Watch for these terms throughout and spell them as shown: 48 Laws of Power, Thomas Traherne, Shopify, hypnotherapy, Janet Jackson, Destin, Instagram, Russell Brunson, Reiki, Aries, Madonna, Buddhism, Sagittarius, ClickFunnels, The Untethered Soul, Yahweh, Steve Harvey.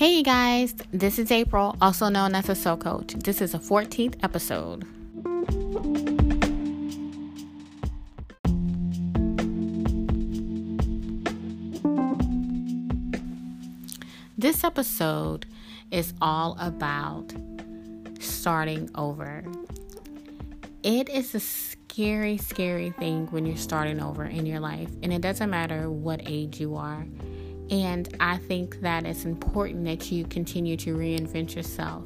Hey you guys, this is April, also known as a Soul Coach. This is the 14th episode. This episode is all about starting over. It is a scary thing when you're starting over in your life, and it doesn't matter what age you are. And I think that it's important that you continue to reinvent yourself.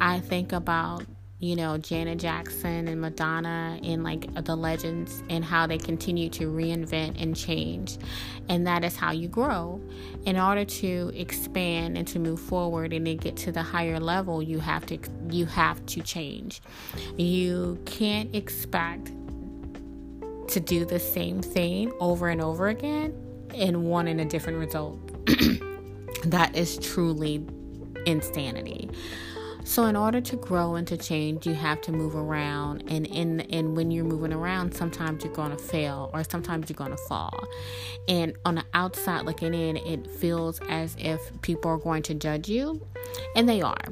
I think about, Janet Jackson and Madonna and the legends and how they continue to reinvent and change. And that is how you grow. In order to expand and to move forward and then get to the higher level, you have to change. You can't expect to do the same thing over and over again and wanting a different result. That is truly insanity. So in order to grow and to change, you have to move around, and when you're moving around, sometimes you're going to fail or sometimes you're going to fall. And on the outside looking in, it feels as if people are going to judge you, and they are.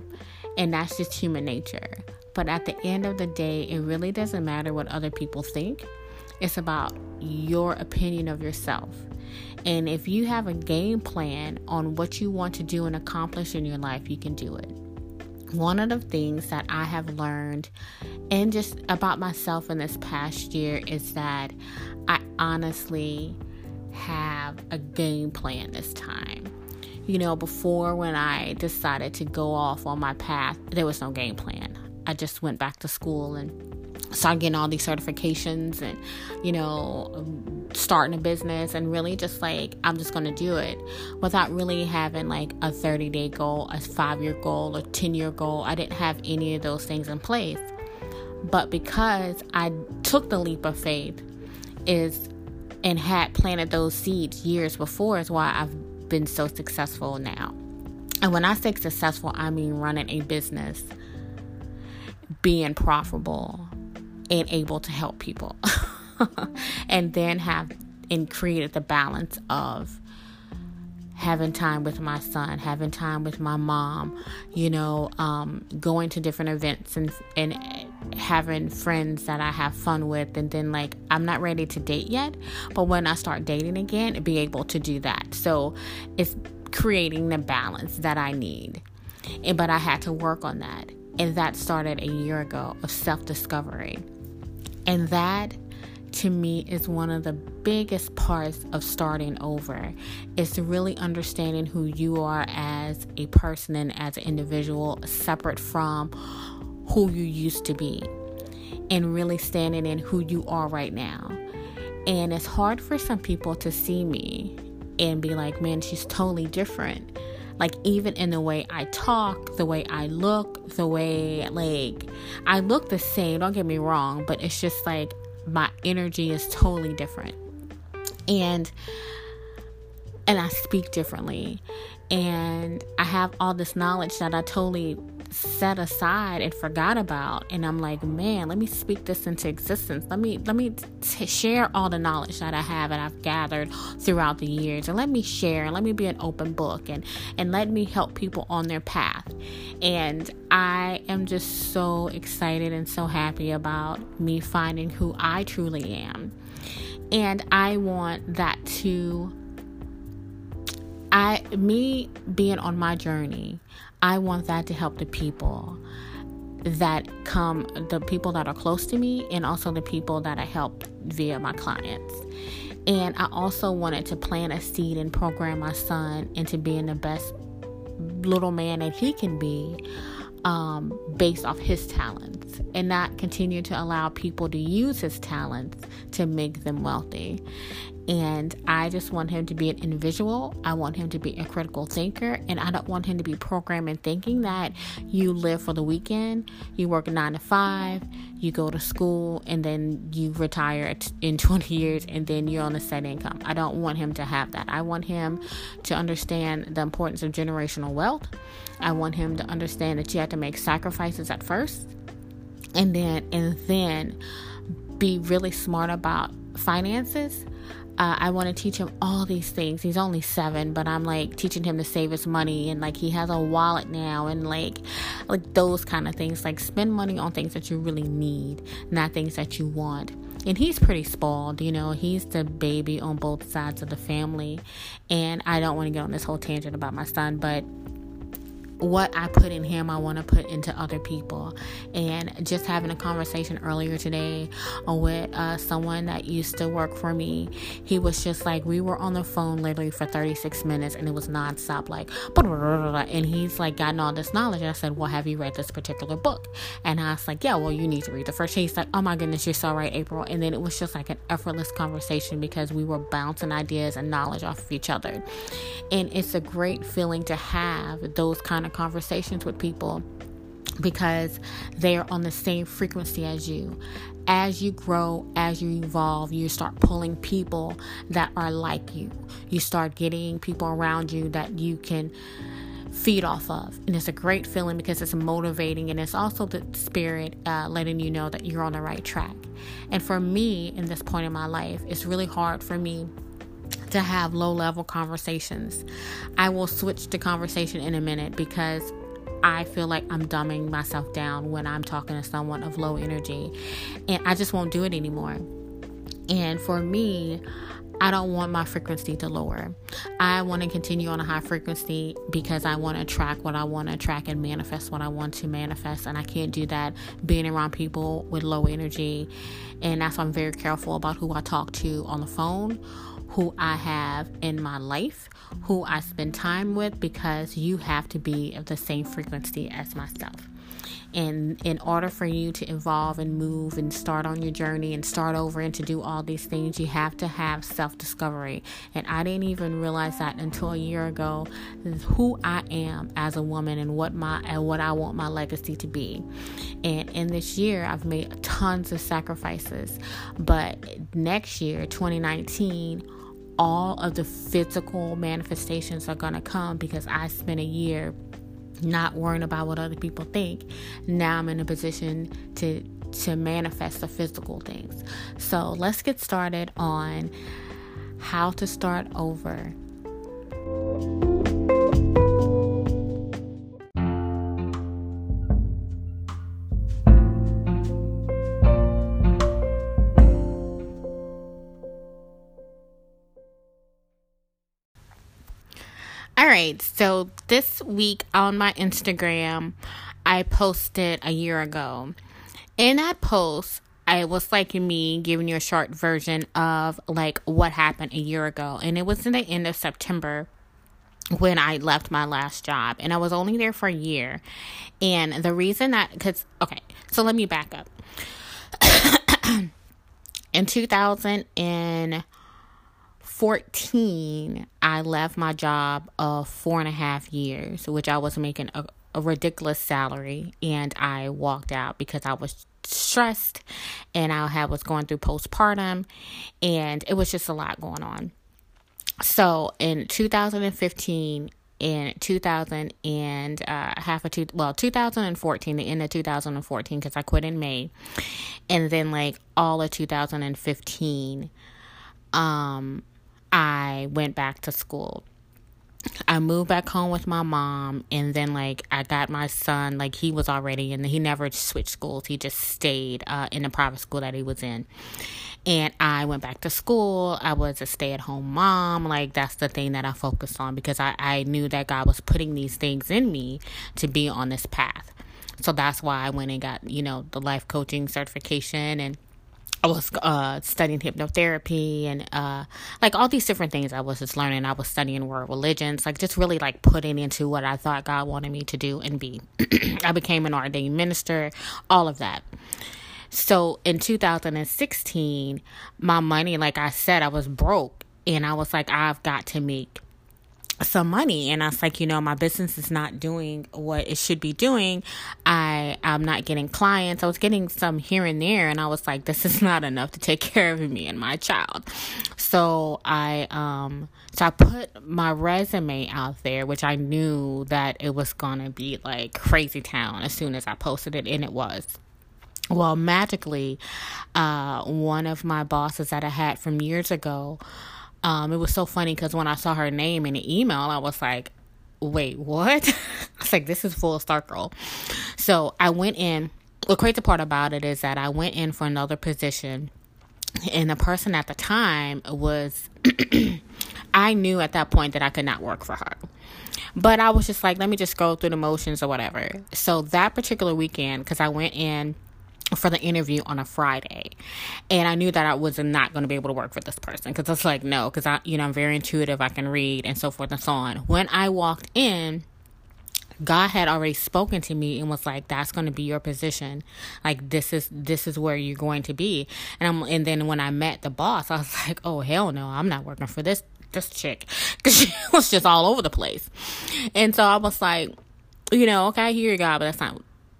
And that's just human nature. But at the end of the day, it really doesn't matter what other people think. It's about your opinion of yourself. And if you have a game plan on what you want to do and accomplish in your life, you can do it. One of the things that I have learned and just about myself in this past year is that I honestly have a game plan this time. Before, when I decided to go off on my path, there was no game plan. I just went back to school and started getting all these certifications and, starting a business, and really just I'm just going to do it without really having a 30-day goal, a 5-year goal, a 10-year goal. I didn't have any of those things in place. But because I took the leap of faith and had planted those seeds years before, is why I've been so successful now. And when I say successful, I mean running a business, being profitable, and able to help people. And then created the balance of having time with my son, having time with my mom, going to different events and having friends that I have fun with. And then I'm not ready to date yet, but when I start dating again, be able to do that. So it's creating the balance that I need. But I had to work on that. And that started a year ago of self-discovery. And that, to me, is one of the biggest parts of starting over, is really understanding who you are as a person and as an individual, separate from who you used to be, and really standing in who you are right now. And it's hard for some people to see me and be like, man, she's totally different. Even in the way I talk, the way I look, the way, I look the same, don't get me wrong, but it's just my energy is totally different. And I speak differently. And I have all this knowledge that I totally set aside and forgot about. And I'm like, man, let me speak this into existence. Let me share all the knowledge that I have and I've gathered throughout the years. And let me share, and let me be an open book, and let me help people on their path. And I am just so excited and so happy about me finding who I truly am. And I want that to... me being on my journey, I want that to help the people that come, the people that are close to me, and also the people that I help via my clients. And I also wanted to plant a seed and program my son into being the best little man that he can be, based off his talents, and not continue to allow people to use his talents to make them wealthy. And I just want him to be an individual. I want him to be a critical thinker. And I don't want him to be programmed in thinking that you live for the weekend, you work 9 to 5, you go to school, and then you retire in 20 years, and then you're on a set income. I don't want him to have that. I want him to understand the importance of generational wealth. I want him to understand that you have to make sacrifices at first, and then be really smart about finances. I want to teach him all these things. He's only 7, but I'm like teaching him to save his money, and like he has a wallet now, and like those kind of things. Like spend money on things that you really need, not things that you want. And he's pretty spoiled, you know. He's the baby on both sides of the family. And I don't want to get on this whole tangent about my son, but what I put in him, I want to put into other people. And just having a conversation earlier today with someone that used to work for me, he was just like, we were on the phone literally for 36 minutes and it was nonstop, like, blah, blah, blah, blah. And he's like gotten all this knowledge. And I said, well, have you read this particular book? And I was like, yeah, well, you need to read the first. He's like, oh my goodness, you're so right, April. And then it was just like an effortless conversation because we were bouncing ideas and knowledge off of each other. And it's a great feeling to have those kind of conversations with people because they are on the same frequency as you. As you grow, as you evolve, you start pulling people that are like you. You start getting people around you that you can feed off of, and it's a great feeling because it's motivating, and it's also the spirit letting you know that you're on the right track. And for me, in this point in my life, it's really hard for me to have low-level conversations. I will switch to conversation in a minute because I feel like I'm dumbing myself down when I'm talking to someone of low energy, and I just won't do it anymore. And for me, I don't want my frequency to lower. I want to continue on a high frequency because I want to attract what I want to attract and manifest what I want to manifest. And I can't do that being around people with low energy. And that's why I'm very careful about who I talk to on the phone, who I have in my life, who I spend time with, because you have to be of the same frequency as myself. And in order for you to evolve and move and start on your journey and start over and to do all these things, you have to have self-discovery. And I didn't even realize that until a year ago, who I am as a woman and what I want my legacy to be. And in this year, I've made tons of sacrifices. But next year, 2019, all of the physical manifestations are going to come because I spent a year not worrying about what other people think. Now I'm in a position to manifest the physical things. So let's get started on how to start over. Alright, so this week on my Instagram, I posted a year ago. In that post, I was like me giving you a short version of like what happened a year ago. And it was in the end of September when I left my last job. And I was only there for a year. And the reason that, so let me back up. In 2014, I left my job of 4.5 years, which I was making a ridiculous salary, and I walked out because I was stressed and I was going through postpartum, and it was just a lot going on. So in 2015 and 2014, the end of 2014, because I quit in May, and then like all of 2015, I went back to school. I moved back home with my mom, and then like I got my son, like he was already in, he never switched schools. He just stayed in the private school that he was in. And I went back to school. I was a stay-at-home mom. Like that's the thing that I focused on because I knew that God was putting these things in me to be on this path. So that's why I went and got, you know, the life coaching certification, and I was studying hypnotherapy and like all these different things I was just learning. I was studying world religions, like just really like putting into what I thought God wanted me to do and be. I became an ordained minister, all of that. So in 2016, my money, like I said, I was broke, and I was like, I've got to make some money. And I was like, you know, my business is not doing what it should be doing. I'm not getting clients. I was getting some here and there, and I was like, this is not enough to take care of me and my child. So I put my resume out there, which I knew that it was gonna be like crazy town as soon as I posted it, and it was. Well, magically, one of my bosses that I had from years ago, it was so funny because when I saw her name in the email, I was like, wait, what? I was like, this is full circle. So I went in. The crazy part about it is that I went in for another position, and the person at the time was, I knew at that point that I could not work for her. But I was just like, let me just go through the motions or whatever. So that particular weekend, because I went in for the interview on a Friday, and I knew that I was not going to be able to work for this person, because it's like, no, because I'm very intuitive, I can read and so forth and so on. When I walked in, God had already spoken to me and was like, that's going to be your position. Like, this is where you're going to be. And then when I met the boss, I was like, oh, hell no, I'm not working for this chick, because she was just all over the place. And so I was like, okay, I hear you, God, but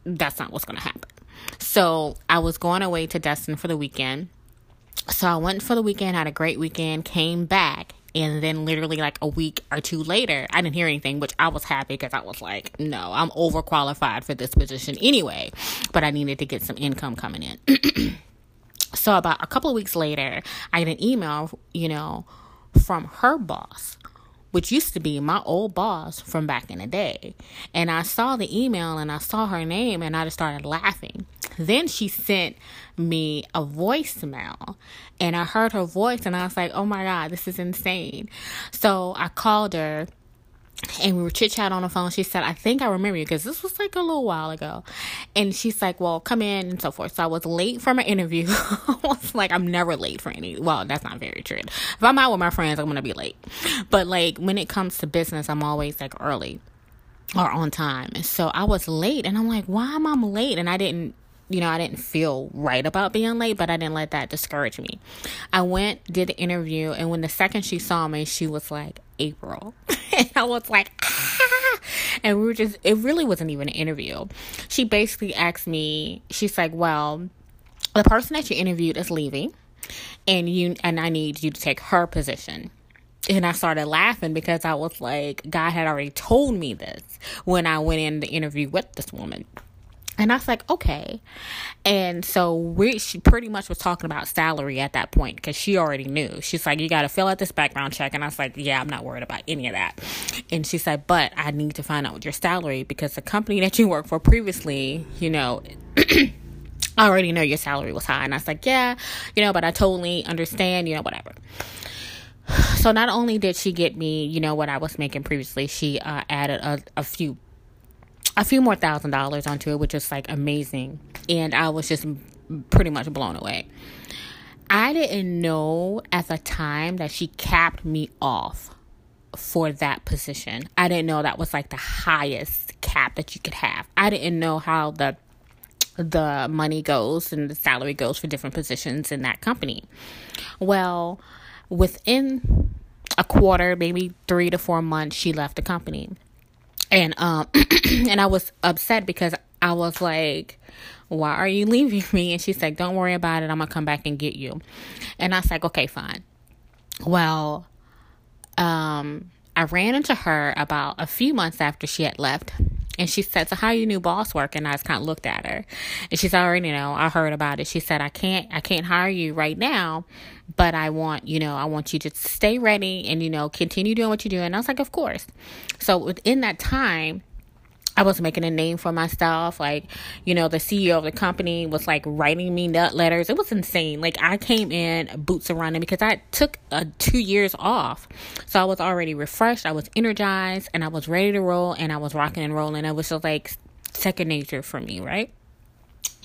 that's not what's going to happen. So I was going away to Destin for the weekend. So I went for the weekend, had a great weekend, came back. And then literally like a week or two later, I didn't hear anything, which I was happy, because I was like, no, I'm overqualified for this position anyway. But I needed to get some income coming in. So about a couple of weeks later, I get an email, from her boss, which used to be my old boss from back in the day. And I saw the email and I saw her name and I just started laughing. Then she sent me a voicemail and I heard her voice and I was like, oh my God, this is insane. So I called her and we were chit-chatting on the phone. She said, I think I remember you, because this was like a little while ago. And she's like, well, come in and so forth. So I was late for my interview. I was like, I'm never late for any. Well, that's not very true. If I'm out with my friends, I'm going to be late. But like when it comes to business, I'm always like early or on time. And so I was late and I'm like, why am I late? And I didn't feel right about being late, but I didn't let that discourage me. I went, did the interview, and when the second she saw me, she was like, April. And I was like, ah! And we were just, it really wasn't even an interview. She basically asked me, she's like, well, the person that you interviewed is leaving, and I need you to take her position. And I started laughing, because I was like, God had already told me this when I went in the interview with this woman. And I was like, okay. And so she pretty much was talking about salary at that point, because she already knew. She's like, you got to fill out this background check. And I was like, yeah, I'm not worried about any of that. And she said, but I need to find out what your salary, because the company that you worked for previously, I already know your salary was high. And I was like, yeah, but I totally understand, whatever. So not only did she get me, what I was making previously, she added a few more $1,000 onto it, which is like amazing. And I was just pretty much blown away. I didn't know at the time that she capped me off for that position. I didn't know that was like the highest cap that you could have. I didn't know how the money goes and the salary goes for different positions in that company. Well, within a quarter, maybe 3 to 4 months, she left the company. And and I was upset, because I was like, why are you leaving me? And she's like, don't worry about it. I'm going to come back and get you. And I was like, okay, fine. Well, I ran into her about a few months after she had left. And she said, so how your new boss work? And I just kind of looked at her. And she said, I heard about it. She said, I can't hire you right now, but I want you to stay ready and, continue doing what you do. And I was like, of course. So within that time, I was making a name for myself. Like, the CEO of the company was like writing me nut letters. It was insane. Like, I came in boots and running, because I took 2 years off. So I was already refreshed. I was energized and I was ready to roll, and I was rocking and rolling. It was just like second nature for me, right?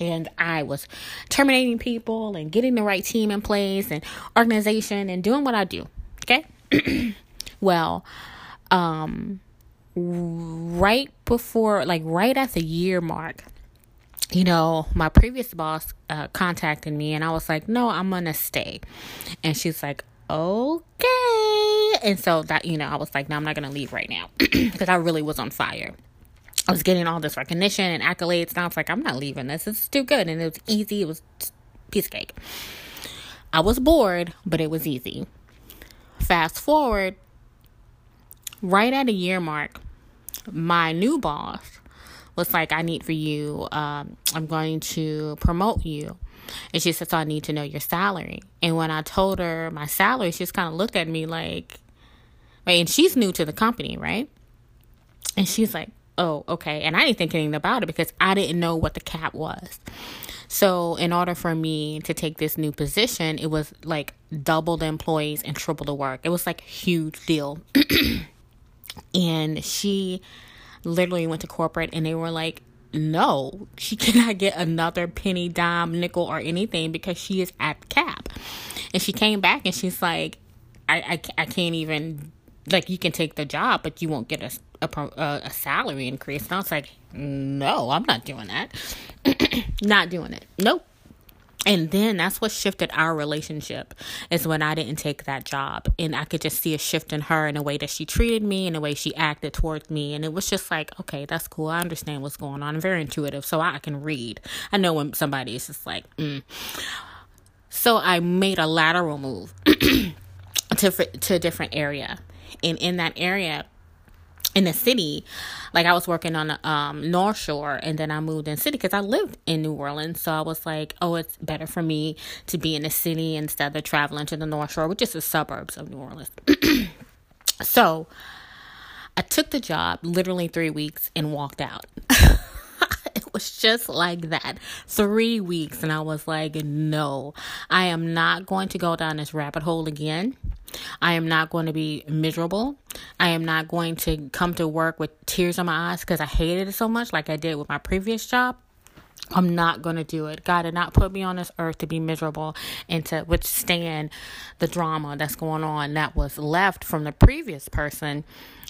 And I was terminating people and getting the right team in place and organization and doing what I do. Okay. Well, right at the year mark, my previous boss contacted me, and I was like, no, I'm gonna stay. And she's like, okay. And so that, I was like, no, I'm not gonna leave right now, because I really was on fire. I was getting all this recognition and accolades, and I was like, I'm not leaving this. It's too good. And it was easy. It was piece of cake. I was bored, but it was easy. Fast forward, right at a year mark, my new boss was like, I need for you, I'm going to promote you. And she said, so I need to know your salary. And when I told her my salary, she just kind of looked at me like, and she's new to the company, right? And she's like, oh, okay. And I didn't think anything about it because I didn't know what the cap was. So in order for me to take this new position, it was like double the employees and triple the work. It was like a huge deal. And she literally went to corporate and they were like, no, she cannot get another penny, dime, nickel, or anything because she is at the cap. And she came back and she's like, I can't even, like, you can take the job, but you won't get a salary increase. And I was like, no, I'm not doing that. Not doing it. Nope. And then that's what shifted our relationship, is when I didn't take that job. And I could just see a shift in her, in the way that she treated me and the way she acted towards me. And it was just like, okay, that's cool. I understand what's going on. I'm very intuitive, so I can read. I know when somebody is just like, So I made a lateral move to a different area. And in that area, in the city, like I was working on the North Shore, and then I moved in city because I lived in New Orleans. So I was like, oh, it's better for me to be in the city instead of traveling to the North Shore, which is the suburbs of New Orleans. So I took the job literally 3 weeks and walked out. It was just like that. 3 weeks. And I was like, no, I am not going to go down this rabbit hole again. I am not going to be miserable. I am not going to come to work with tears in my eyes because I hated it so much, like I did with my previous job. I'm not going to do it. God did not put me on this earth to be miserable and to withstand the drama that's going on that was left from the previous person.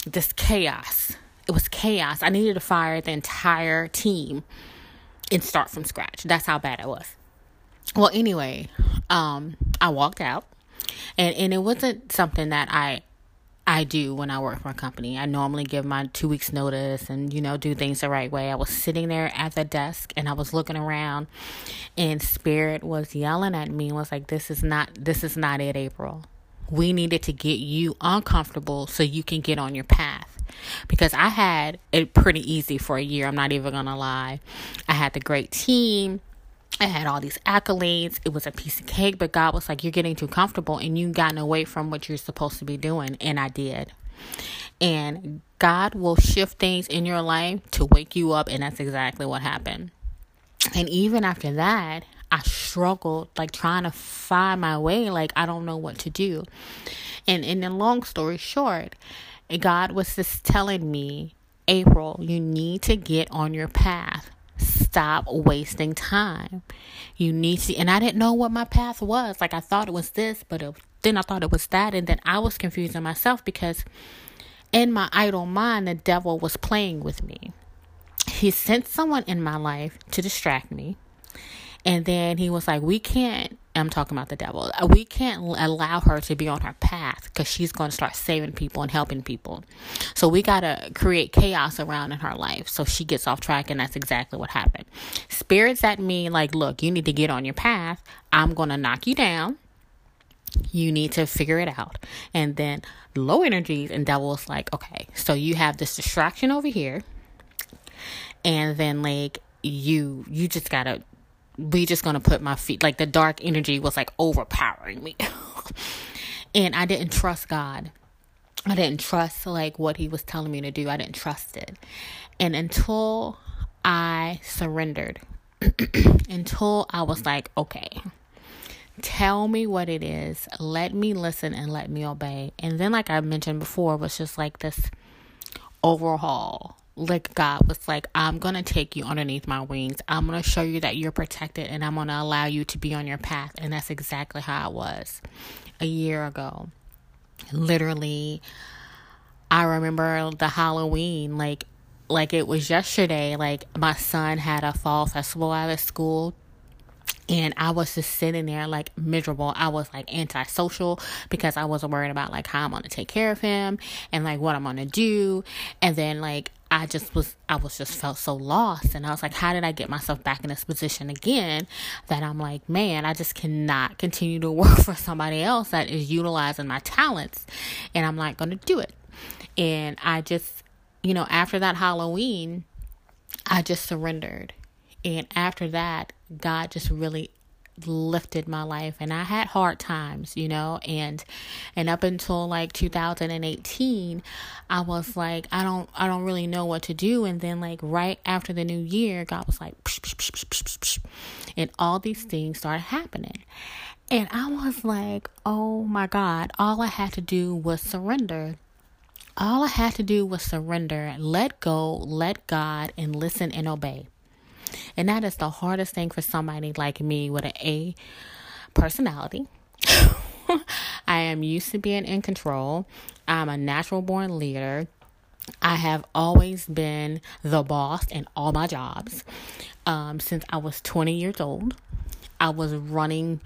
This chaos. It was chaos. I needed to fire the entire team and start from scratch. That's how bad it was. Well, anyway, I walked out. And it wasn't something that I do when I work for a company. I normally give my 2 weeks notice and, you know, do things the right way. I was sitting there at the desk and I was looking around, and Spirit was yelling at me and was like, this is not it, April. We needed to get you uncomfortable so you can get on your path. Because I had it pretty easy for a year. I'm not even going to lie. I had the great team. I had all these accolades. It was a piece of cake, but God was like, you're getting too comfortable and you've gotten away from what you're supposed to be doing. And I did. And God will shift things in your life to wake you up. And that's exactly what happened. And even after that, I struggled, like, trying to find my way. Like, I don't know what to do. And then long story short, God was just telling me, April, you need to get on your path. Stop wasting time. You need to, and I didn't know what my path was. Like, I thought it was this, but then I thought it was that. And then I was confusing myself because in my idle mind, the devil was playing with me. He sent someone in my life to distract me. And then he was like, we can't, I'm talking about the devil, we can't allow her to be on her path because she's going to start saving people and helping people. So we got to create chaos around in her life so she gets off track. And that's exactly what happened. Spirit's at me like, look, you need to get on your path. I'm going to knock you down. You need to figure it out. And then low energies and devil's like, okay, so you have this distraction over here. And then, like, you just got to, we just going to put my feet, like, the dark energy was like overpowering me. And I didn't trust God. I didn't trust, like, what he was telling me to do. I didn't trust it. And until I surrendered, until I was like, okay, tell me what it is. Let me listen and let me obey. And then, like I mentioned before, it was just like this overhaul. Like, God was like, I'm going to take you underneath my wings. I'm going to show you that you're protected, and I'm going to allow you to be on your path. And that's exactly how I was a year ago. Literally, I remember the Halloween, like it was yesterday. Like, my son had a fall festival out of school. And I was just sitting there, like, miserable. I was, like, antisocial because I wasn't worried about, like, how I'm going to take care of him and, like, what I'm going to do. And then, like, I just felt so lost. And I was like, how did I get myself back in this position again? That I'm like, man, I just cannot continue to work for somebody else that is utilizing my talents. And I'm not going to do it. And I just, you know, after that Halloween, I just surrendered. And after that, God just really lifted my life. And I had hard times, you know, and up until like 2018, I was like, I don't really know what to do. And then like right after the new year, God was like, psh, psh, psh, psh, psh, psh, and all these things started happening. And I was like, oh my God, all I had to do was surrender. All I had to do was surrender, let go, let God, and listen and obey. And that is the hardest thing for somebody like me with an A personality. I am used to being in control. I'm a natural born leader. I have always been the boss in all my jobs. Since I was 20 years old, I was running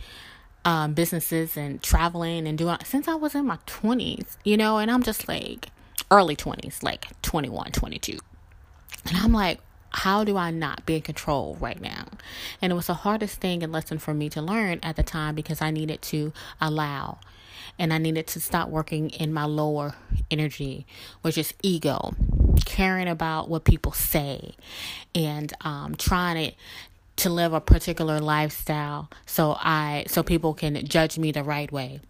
businesses and traveling and doing since I was in my 20s, you know, and I'm just like early 20s, like 21, 22. And I'm like, how do I not be in control right now? And it was the hardest thing and lesson for me to learn at the time, because I needed to allow and I needed to stop working in my lower energy, which is ego, caring about what people say and trying to live a particular lifestyle so people can judge me the right way.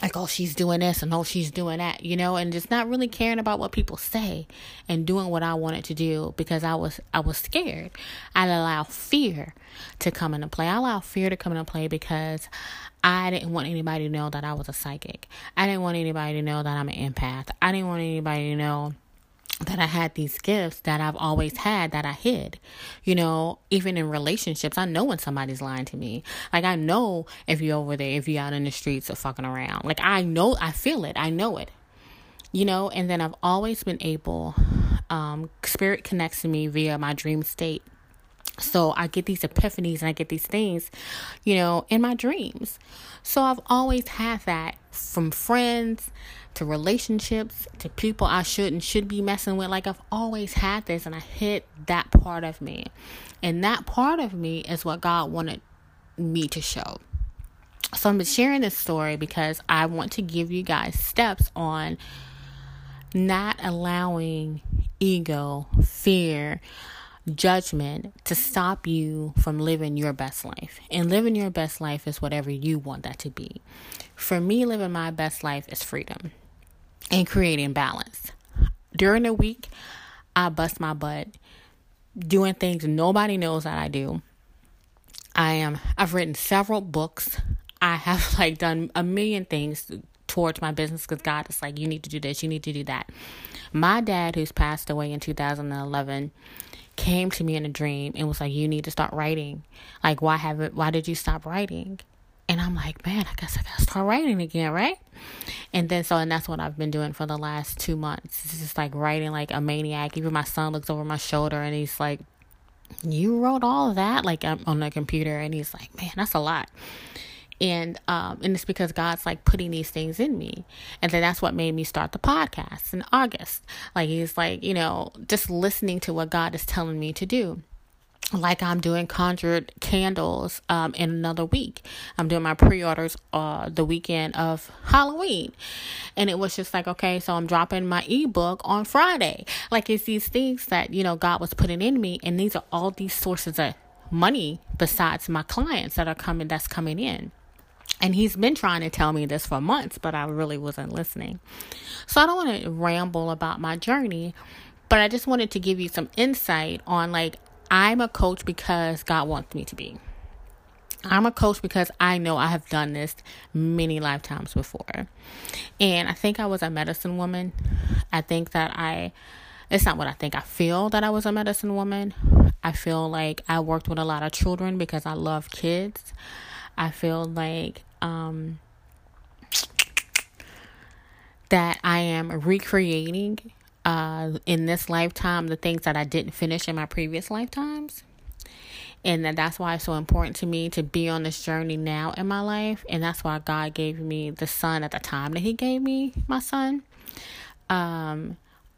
Like, oh, she's doing this and oh, she's doing that, you know, and just not really caring about what people say and doing what I wanted to do because I was scared. I allowed fear to come into play. I allowed fear to come into play because I didn't want anybody to know that I was a psychic. I didn't want anybody to know that I'm an empath. I didn't want anybody to know that I had these gifts that I've always had that I hid, you know, even in relationships. I know when somebody's lying to me. Like, I know if you're over there, if you're out in the streets or fucking around, like, I know, I feel it. I know it, you know, and then I've always been able, spirit connects to me via my dream state. So I get these epiphanies and I get these things, you know, in my dreams. So I've always had that, from friends to relationships to people I should be messing with. Like, I've always had this, and I hid that part of me. And that part of me is what God wanted me to show. So I'm sharing this story because I want to give you guys steps on not allowing ego, fear, judgment to stop you from living your best life. And living your best life is whatever you want that to be. For me, living my best life is freedom and creating balance. During the week, I bust my butt doing things nobody knows that I do. I've written several books. I have like done a million things towards my business because God is like, you need to do this, you need to do that. My dad, who's passed away in 2011, came to me in a dream and was like, you need to start writing. Like, why did you stop writing? And I'm like, man, I guess I gotta start writing again, right? And that's what I've been doing for the last 2 months. It's just like writing like a maniac. Even my son looks over my shoulder and he's like, you wrote all of that? Like, I'm on the computer, and he's like, man, that's a lot. And it's because God's like putting these things in me. And then that's what made me start the podcast in August. Like, he's like, you know, just listening to what God is telling me to do. Like, I'm doing conjured candles in another week. I'm doing my pre-orders the weekend of Halloween. And it was just like, okay, so I'm dropping my ebook on Friday. Like, it's these things that, you know, God was putting in me. And these are all these sources of money besides my clients that's coming in. And he's been trying to tell me this for months, but I really wasn't listening. So I don't want to ramble about my journey, but I just wanted to give you some insight on, like, I'm a coach because God wants me to be. I'm a coach because I know I have done this many lifetimes before. And I think I was a medicine woman. I feel that I was a medicine woman. I feel like I worked with a lot of children because I love kids. I feel like that I am recreating in this lifetime the things that I didn't finish in my previous lifetimes. And that's why it's so important to me to be on this journey now in my life. And that's why God gave me the son at the time that he gave me my son.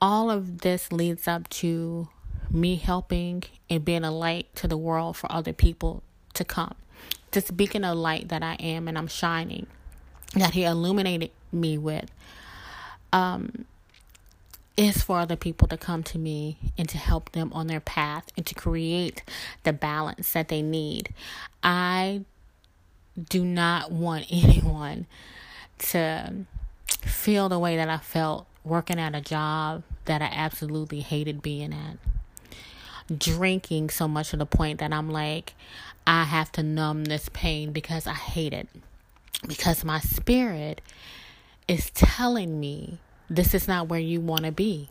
All of this leads up to me helping and being a light to the world for other people to come. Just beacon of light that I am, and I'm shining, that he illuminated me with. is for other people to come to me and to help them on their path and to create the balance that they need. I do not want anyone to feel the way that I felt working at a job that I absolutely hated being at. Drinking so much to the point that I'm like, I have to numb this pain because I hate it. Because my spirit is telling me this is not where you want to be.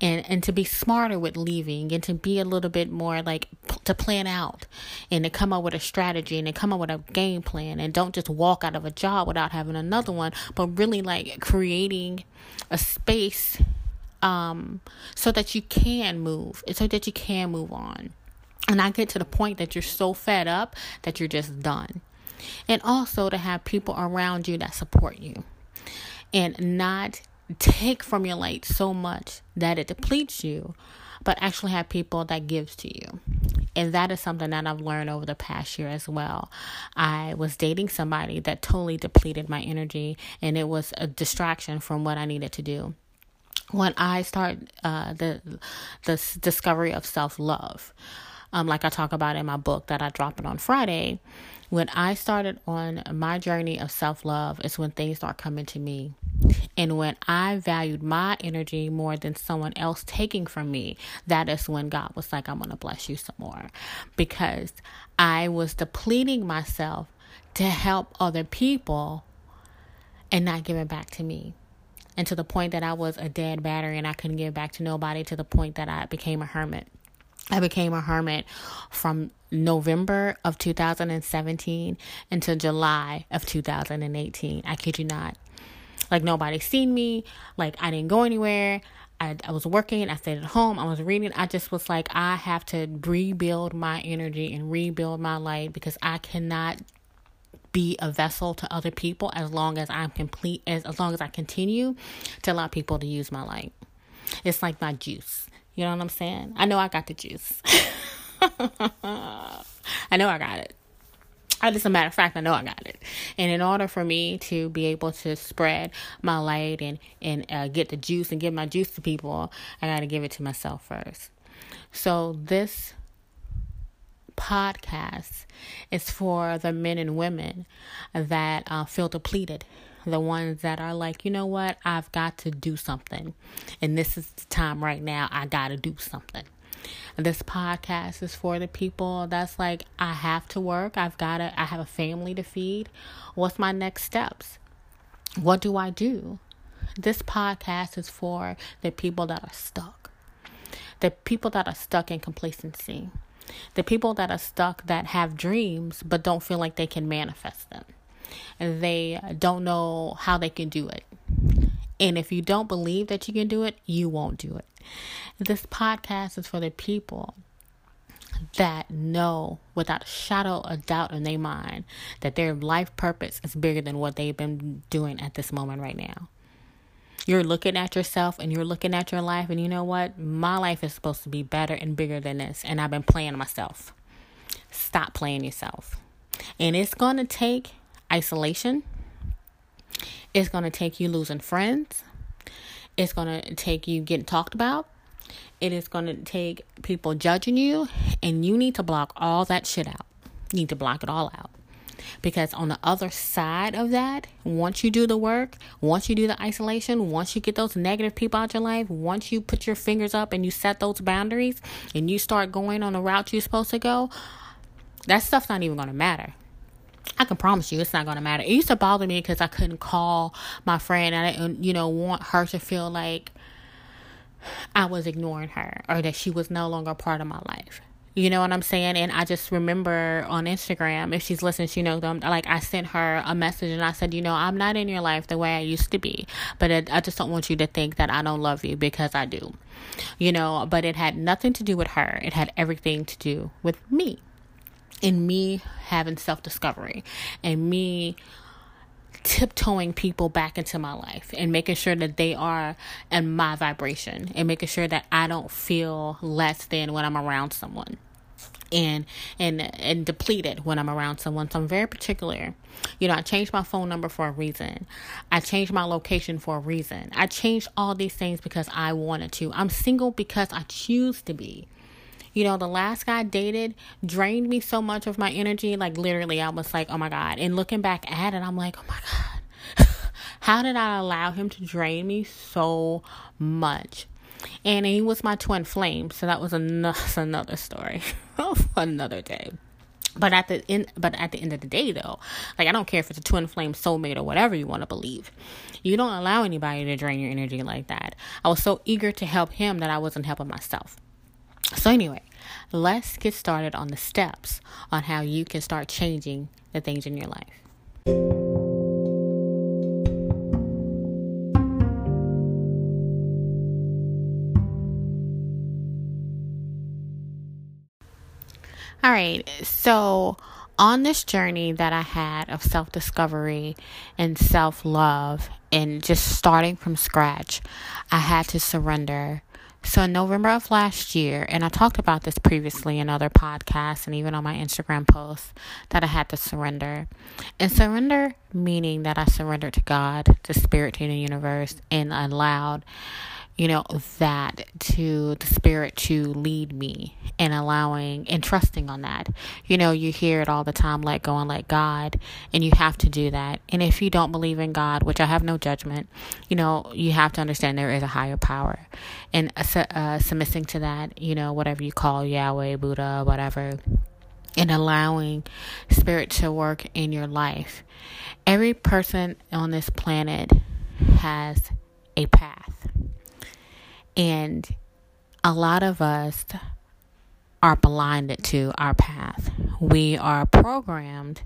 And to be smarter with leaving, and to be a little bit more like to plan out and to come up with a strategy and to come up with a game plan, and don't just walk out of a job without having another one, but really like creating a space so that you can move and so that you can move on. And I get to the point that you're so fed up that you're just done. And also to have people around you that support you and not take from your light so much that it depletes you, but actually have people that gives to you. And that is something that I've learned over the past year as well. I was dating somebody that totally depleted my energy, and it was a distraction from what I needed to do. When I start the discovery of self-love, like I talk about in my book that I drop it on Friday, when I started on my journey of self-love is when things start coming to me. And when I valued my energy more than someone else taking from me, that is when God was like, I'm going to bless you some more, because I was depleting myself to help other people and not giving back to me. And to the point that I was a dead battery and I couldn't give back to nobody, to the point that I became a hermit. I became a hermit from November of 2017 until July of 2018. I kid you not. Like, nobody seen me. Like, I didn't go anywhere. I was working. I stayed at home. I was reading. I just was like, I have to rebuild my energy and rebuild my light, because I cannot be a vessel to other people as long as I'm complete, as long as I continue to allow people to use my light. It's like my juice. You know what I'm saying? I know I got the juice. I know I got it. As a matter of fact, I know I got it. And in order for me to be able to spread my light and get the juice and give my juice to people, I got to give it to myself first. So this podcast is for the men and women that feel depleted. The ones that are like, you know what, I've got to do something. And this is the time right now, I got to do something. This podcast is for the people that's like, I have to work. I have a family to feed. What's my next steps? What do I do? This podcast is for the people that are stuck. The people that are stuck in complacency. The people that are stuck that have dreams but don't feel like they can manifest them. And they don't know how they can do it. And if you don't believe that you can do it, you won't do it. This podcast is for the people that know without a shadow of doubt in their mind that their life purpose is bigger than what they've been doing at this moment right now. You're looking at yourself and you're looking at your life, and you know what? My life is supposed to be better and bigger than this, and I've been playing myself. Stop playing yourself. And it's going to take isolation. It's going to take you losing friends. It's going to take you getting talked about. It is going to take people judging you. And you need to block all that shit out. You need to block it all out. Because on the other side of that, once you do the work, once you do the isolation, once you get those negative people out your life, once you put your fingers up and you set those boundaries and you start going on the route you're supposed to go, that stuff's not even going to matter. I can promise you it's not going to matter. It used to bother me because I couldn't call my friend. I didn't, want her to feel like I was ignoring her or that she was no longer a part of my life. You know what I'm saying? And I just remember on Instagram, if she's listening, she knows, like, I sent her a message and I said, I'm not in your life the way I used to be, but I just don't want you to think that I don't love you, because I do, but it had nothing to do with her. It had everything to do with me. And me having self-discovery and me tiptoeing people back into my life and making sure that they are in my vibration and making sure that I don't feel less than when I'm around someone. and depleted when I'm around someone. So I'm very particular. You know, I changed my phone number for a reason. I changed my location for a reason. I changed all these things because I wanted to. I'm single because I choose to be. You know, the last guy I dated drained me so much of my energy. Like, literally, I was like, oh, my God. And looking back at it, I'm like, oh, my God. How did I allow him to drain me so much? And he was my twin flame. So that was another story for another day. But at the end of the day, though, like, I don't care if it's a twin flame, soulmate, or whatever you want to believe. You don't allow anybody to drain your energy like that. I was so eager to help him that I wasn't helping myself. So anyway, let's get started on the steps on how you can start changing the things in your life. All right, so on this journey that I had of self-discovery and self-love and just starting from scratch, I had to surrender. So in November of last year, and I talked about this previously in other podcasts and even on my Instagram posts, that I had to surrender. And surrender meaning that I surrendered to God, to spirit, to the universe, and allowed, you know, that to the spirit to lead me, and allowing and trusting on that. You know, you hear it all the time, let go and let God, and you have to do that. And if you don't believe in God, which I have no judgment, you know, you have to understand there is a higher power, and submitting to that, you know, whatever you call Yahweh, Buddha, whatever, and allowing spirit to work in your life. Every person on this planet has a path. And a lot of us are blinded to our path. We are programmed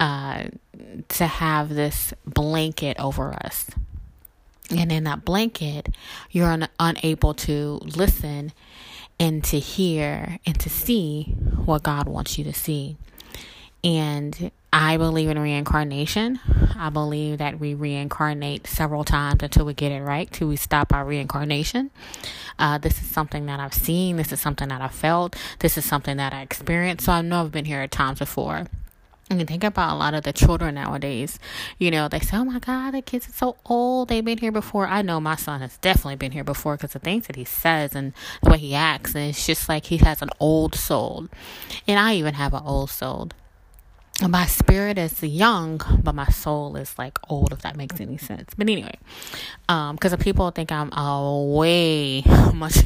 to have this blanket over us. And in that blanket, you're unable to listen and to hear and to see what God wants you to see. And I believe in reincarnation. I believe that we reincarnate several times until we get it right, till we stop our reincarnation. This is something that I've seen. This is something that I felt. This is something that I experienced. So I know I've been here at times before. And you think about a lot of the children nowadays, you know, they say, oh my God, the kids are so old. They've been here before. I know my son has definitely been here before, because the things that he says and the way he acts, and it's just like he has an old soul. And I even have an old soul. My spirit is young, but my soul is like old, if that makes any sense. But anyway, because people think I'm way much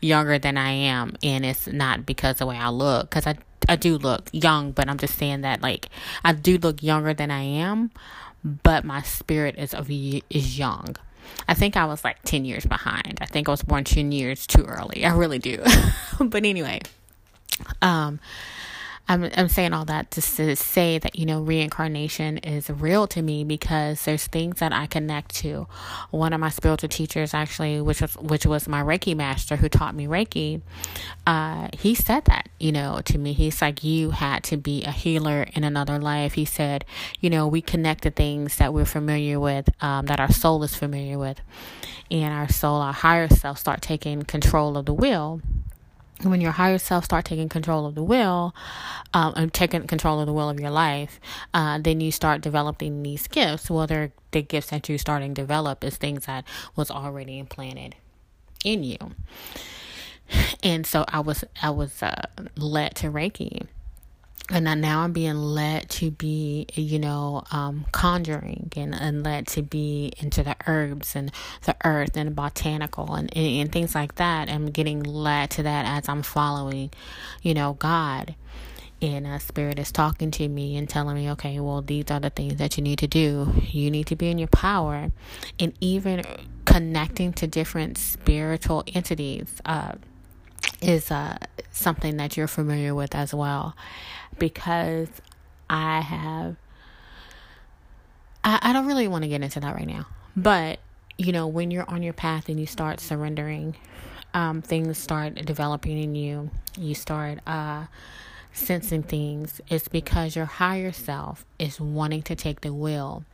younger than I am. And it's not because of the way I look, because I do look young, but I'm just saying that, like, I do look younger than I am, but my spirit is young. I think I was like 10 years behind. I think I was born 10 years too early. I really do. But anyway, I'm saying all that just to say that, you know, reincarnation is real to me, because there's things that I connect to. One of my spiritual teachers, actually, which was my Reiki master who taught me Reiki, he said that, you know, to me. He's like, you had to be a healer in another life. He said, you know, we connect to things that we're familiar with, that our soul is familiar with, and our soul, our higher self, start taking control of the will. When your higher self start taking control of the will, and taking control of the will of your life, then you start developing these gifts. Well, they're the gifts that you're starting to develop is things that was already implanted in you. And so I was led to Reiki, and now I'm being led to be, you know, conjuring, and led to be into the herbs and the earth and botanical and things like that. I'm getting led to that as I'm following, you know, God. And spirit is talking to me and telling me, okay, well, these are the things that you need to do. You need to be in your power. And even connecting to different spiritual entities is something that you're familiar with as well, because I don't really want to get into that right now, but you know, when you're on your path and you start surrendering, things start developing in you. You start sensing things. It's because your higher self is wanting to take the will.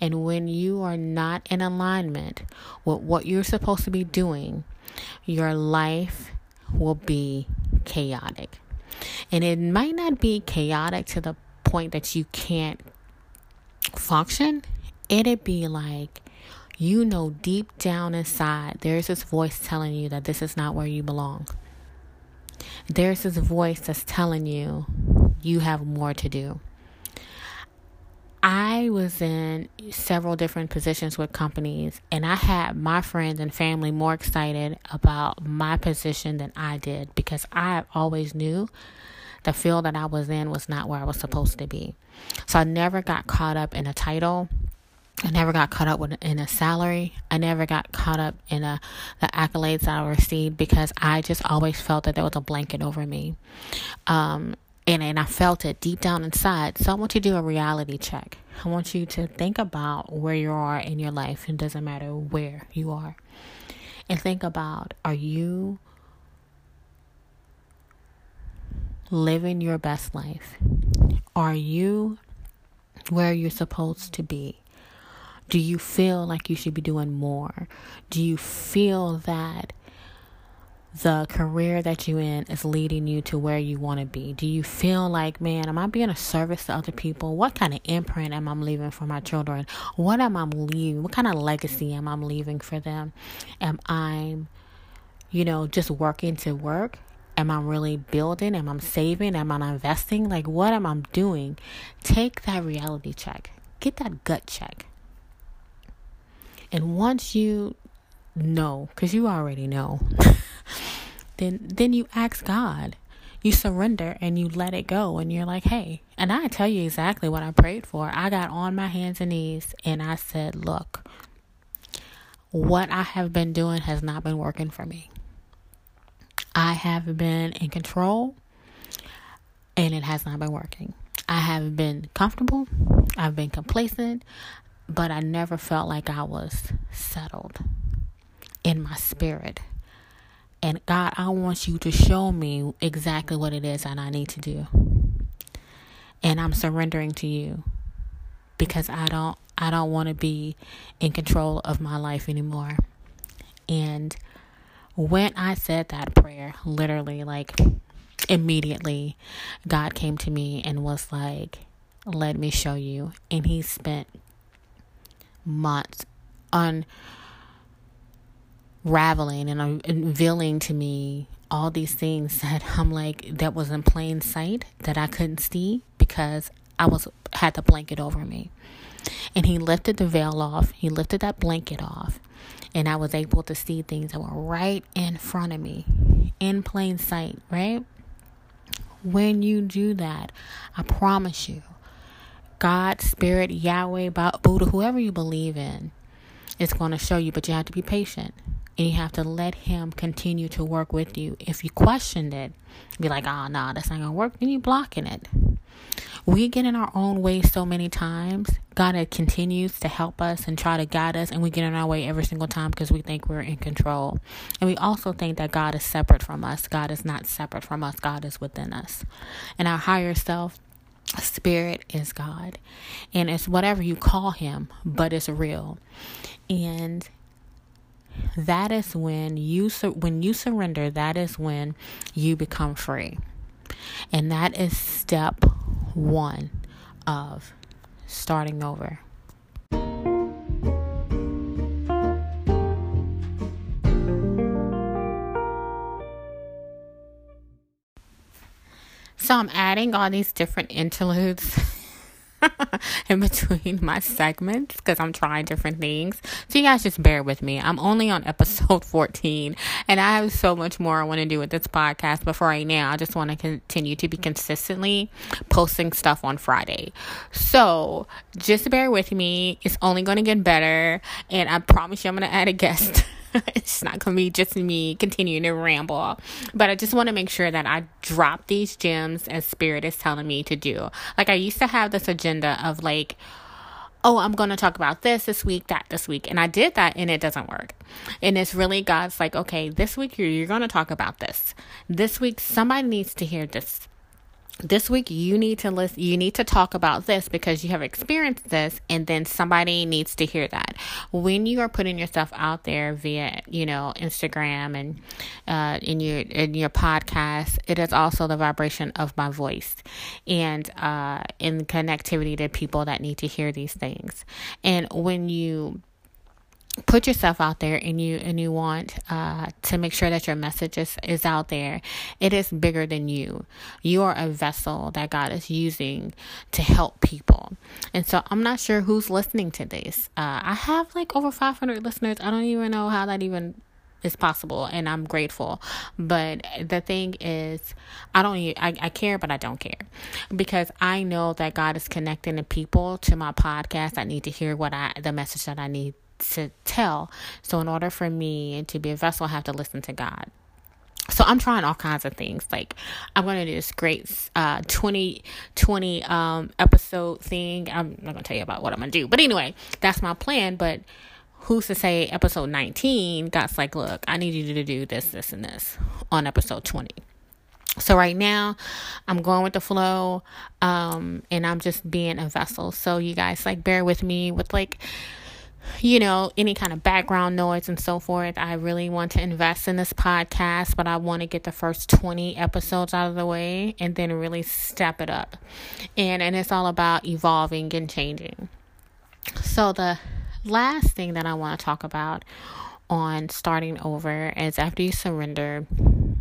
And when you are not in alignment with what you're supposed to be doing, your life will be chaotic. And it might not be chaotic to the point that you can't function. It'd be like, you know, deep down inside, there's this voice telling you that this is not where you belong. There's this voice that's telling you you have more to do. I was in several different positions with companies, and I had my friends and family more excited about my position than I did, because I always knew the field that I was in was not where I was supposed to be. So I never got caught up in a title. I never got caught up in a salary. I never got caught up in the accolades that I received, because I just always felt that there was a blanket over me. And I felt it deep down inside. So I want you to do a reality check. I want you to think about where you are in your life. It doesn't matter where you are. And think about, are you living your best life? Are you where you're supposed to be? Do you feel like you should be doing more? Do you feel that the career that you're in is leading you to where you want to be? Do you feel like, man, am I being a service to other people? What kind of imprint am I leaving for my children? What am I leaving? What kind of legacy am I leaving for them? Am I, just working to work? Am I really building? Am I saving? Am I investing? Like, what am I doing? Take that reality check. Get that gut check. And once you know, because you already know, then you ask God, you surrender and you let it go. And you're like, hey, and I tell you exactly what I prayed for. I got on my hands and knees and I said, look, what I have been doing has not been working for me. I have been in control and it has not been working. I have been comfortable. I've been complacent, but I never felt like I was settled in my spirit. And God, I want you to show me exactly what it is that I need to do. And I'm surrendering to you, because I don't want to be in control of my life anymore. And when I said that prayer, literally, like, immediately, God came to me and was like, let me show you. And he spent months unraveling and unveiling to me all these things that I'm like, that was in plain sight, that I couldn't see because I had the blanket over me. And he lifted the veil off. He lifted that blanket off. And I was able to see things that were right in front of me in plain sight, right? When you do that, I promise you, God, Spirit, Yahweh, Buddha, whoever you believe in, is going to show you. But you have to be patient. And you have to let him continue to work with you. If you questioned it, be like, oh, no, that's not going to work, then you're blocking it. We get in our own way so many times. God continues to help us and try to guide us, and we get in our way every single time because we think we're in control. And we also think that God is separate from us. God is not separate from us. God is within us. And our higher self, Spirit, is God. And it's whatever you call him, but it's real. And that is when you surrender, that is when you become free. And that is step one of starting over. So I'm adding all these different interludes in between my segments because I'm trying different things. So you guys just bear with me. I'm only on episode 14 and I have so much more I want to do with this podcast. But for right now, I just want to continue to be consistently posting stuff on Friday. So just bear with me. It's only going to get better. And I promise you, I'm going to add a guest. It's not going to be just me continuing to ramble. But I just want to make sure that I drop these gems as Spirit is telling me to do. Like, I used to have this agenda of like, oh, I'm going to talk about this week, that this week. And I did that and it doesn't work. And it's really God's like, okay, this week you're going to talk about this. This week somebody needs to hear this. this week you need to listen, you need to talk about this because you have experienced this, and then somebody needs to hear that. When you are putting yourself out there via, Instagram and in your podcast, it is also the vibration of my voice and in connectivity to people that need to hear these things. And when you put yourself out there and you want to make sure that your message is out there, it is bigger than you. You are a vessel that God is using to help people. And so I'm not sure who's listening to this. I have like over 500 listeners. I don't even know how that even is possible, and I'm grateful. But the thing is, I care, but I don't care, because I know that God is connecting the people to my podcast. I need to hear the message that I need to tell. So in order for me to be a vessel, I have to listen to God. So I'm trying all kinds of things. Like, I'm going to do this great 2020 episode thing. I'm not going to tell you about what I'm going to do, but anyway, that's my plan. But who's to say episode 19, God's like, look, I need you to do this, this, and this on episode 20. So right now I'm going with the flow, and I'm just being a vessel. So you guys, like, bear with me with, like, any kind of background noise and so forth. I really want to invest in this podcast, but I want to get the first 20 episodes out of the way and then really step it up. And it's all about evolving and changing. So the last thing that I want to talk about on starting over is, after you surrender,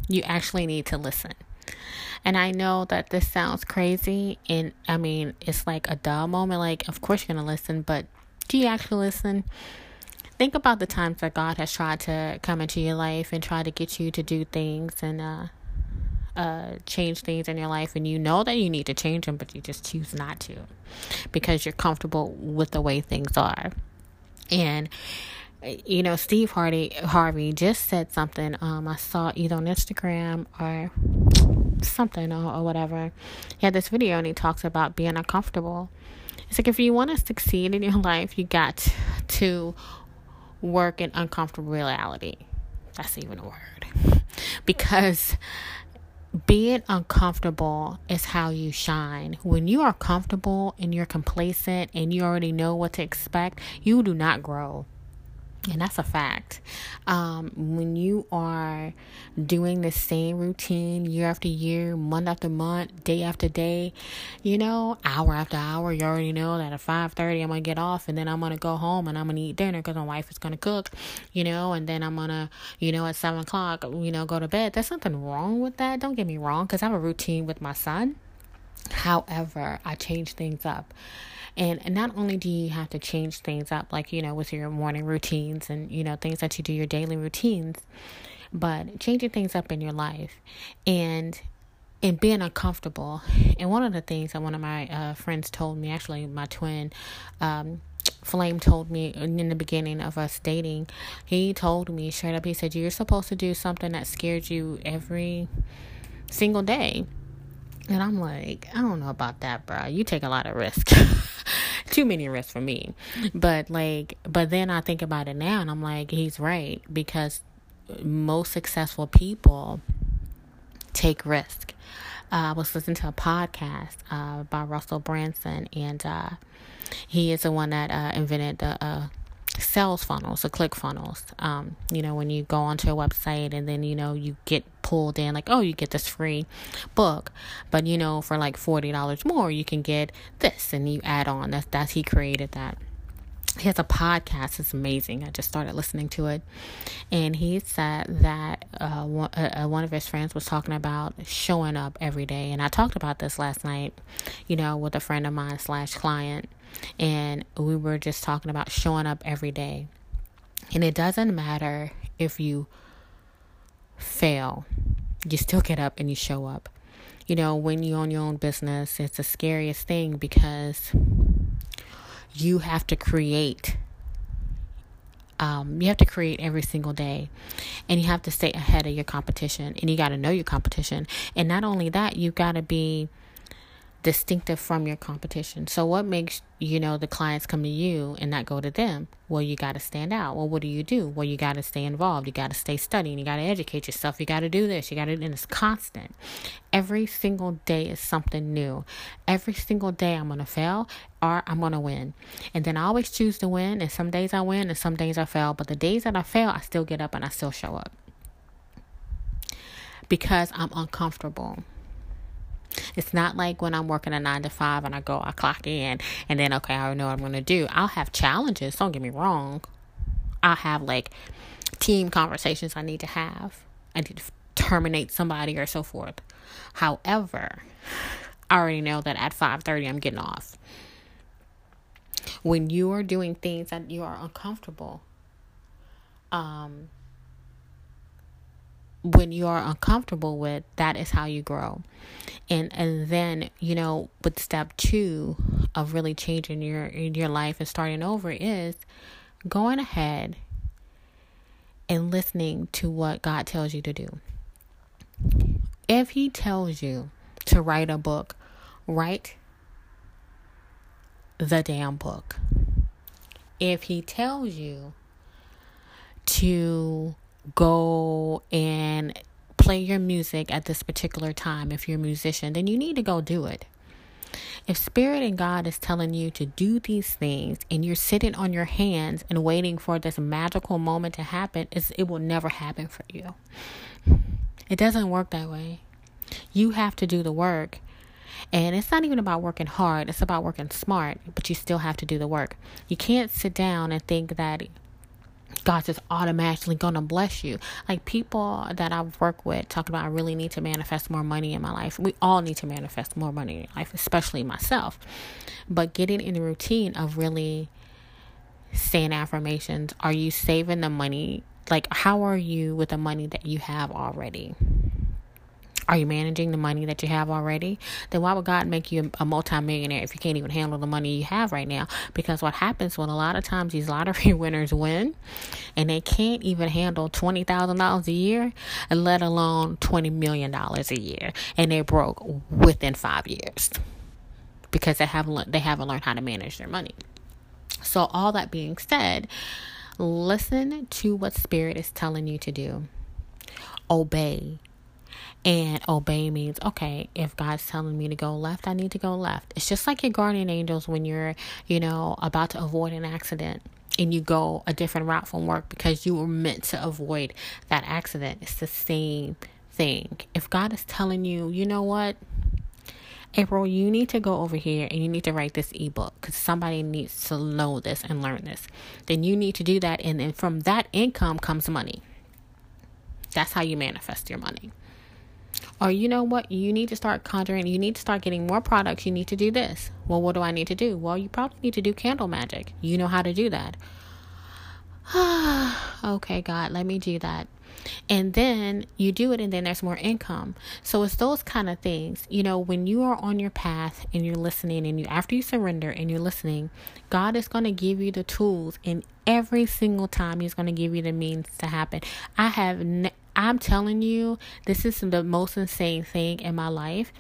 you actually need to listen. And I know that this sounds crazy, and I mean, it's like a dull moment. Like, of course you're going to listen, but do you actually listen? Think about the times that God has tried to come into your life and try to get you to do things and change things in your life, and you know that you need to change them, but you just choose not to because you're comfortable with the way things are. And Steve Harvey just said something. I saw either on Instagram or something or whatever. He had this video and he talks about being uncomfortable. It's like, if you want to succeed in your life, you got to work in uncomfortable reality. That's even a word. Because being uncomfortable is how you shine. When you are comfortable and you're complacent and you already know what to expect, you do not grow. And that's a fact. When you are doing the same routine year after year, month after month, day after day, hour after hour, you already know that at 5:30 I'm going to get off, and then I'm going to go home and I'm going to eat dinner because my wife is going to cook, and then I'm going to, at 7 o'clock, go to bed. There's nothing wrong with that. Don't get me wrong, because I have a routine with my son. However, I change things up. And not only do you have to change things up, like, with your morning routines and, things that you do, your daily routines, but changing things up in your life and being uncomfortable. And one of the things that one of my friends told me, actually my twin, Flame, told me in the beginning of us dating, he told me straight up, he said, you're supposed to do something that scared you every single day. And I'm like, I don't know about that, bro. You take a lot of risk. Too many risks for me. But then I think about it now and I'm like, he's right, because most successful people take risk. I was listening to a podcast by Russell Brunson, and he is the one that invented the sales funnels, the ClickFunnels. When you go onto a website and then, you get pulled in, like, oh, you get this free book, but for like $40 more, you can get this, and you add on. That's he created that. He has a podcast. It's amazing. I just started listening to it. And he said that one of his friends was talking about showing up every day. And I talked about this last night, with a friend of mine / client. And we were just talking about showing up every day. And it doesn't matter if you fail. You still get up and you show up. When you own your own business, it's the scariest thing, because you have to create. You have to create every single day, and you have to stay ahead of your competition, and you got to know your competition. And not only that, you got to be distinctive from your competition. So what makes, the clients come to you and not go to them? Well, you got to stand out. Well, what do? Well, you got to stay involved. You got to stay studying. You got to educate yourself. You got to do this. You got to, and it's constant. Every single day is something new. Every single day I'm going to fail or I'm going to win. And then I always choose to win. And some days I win and some days I fail. But the days that I fail, I still get up and I still show up. Because I'm uncomfortable. It's not like when I'm working a 9 to 5 and I clock in and then, okay, I know what I'm going to do. I'll have challenges. Don't get me wrong. I'll have team conversations I need to have. I need to terminate somebody or so forth. However, I already know that at 5:30, I'm getting off. When you are doing things that you are uncomfortable, when you are uncomfortable with, that is how you grow. And then, with step 2 of really changing your life and starting over is going ahead and listening to what God tells you to do. If he tells you to write a book, write the damn book. If he tells you to go and play your music at this particular time, if you're a musician, then you need to go do it. If Spirit and God is telling you to do these things and you're sitting on your hands and waiting for this magical moment to happen, it will never happen for you. It doesn't work that way. You have to do the work. And it's not even about working hard. It's about working smart, but you still have to do the work. You can't sit down and think that God's just automatically going to bless you. Like people that I've worked with talking about, I really need to manifest more money in my life. We all need to manifest more money in life, especially myself. But getting in the routine of really saying affirmations. Are you saving the money? How are you with the money that you have already? Are you managing the money that you have already? Then why would God make you a multimillionaire if you can't even handle the money you have right now? Because what happens when a lot of times these lottery winners win and they can't even handle $20,000 a year, let alone $20 million a year, and they're broke within 5 years because they haven't learned how to manage their money. So all that being said, listen to what Spirit is telling you to do. Obey. And obey means, okay, if God's telling me to go left, I need to go left. It's just like your guardian angels when you're, about to avoid an accident and you go a different route from work because you were meant to avoid that accident. It's the same thing. If God is telling you, you know what, April, you need to go over here and you need to write this ebook because somebody needs to know this and learn this, then you need to do that. And then from that income comes money. That's how you manifest your money. Or you know what? You need to start conjuring. You need to start getting more products. You need to do this. Well, what do I need to do? Well, you probably need to do candle magic. You know how to do that. Okay, God, let me do that. And then you do it and then there's more income. So it's those kind of things. When you are on your path and you're listening and after you surrender and you're listening, God is going to give you the tools and every single time he's going to give you the means to happen. I'm telling you, this is the most insane thing in my life.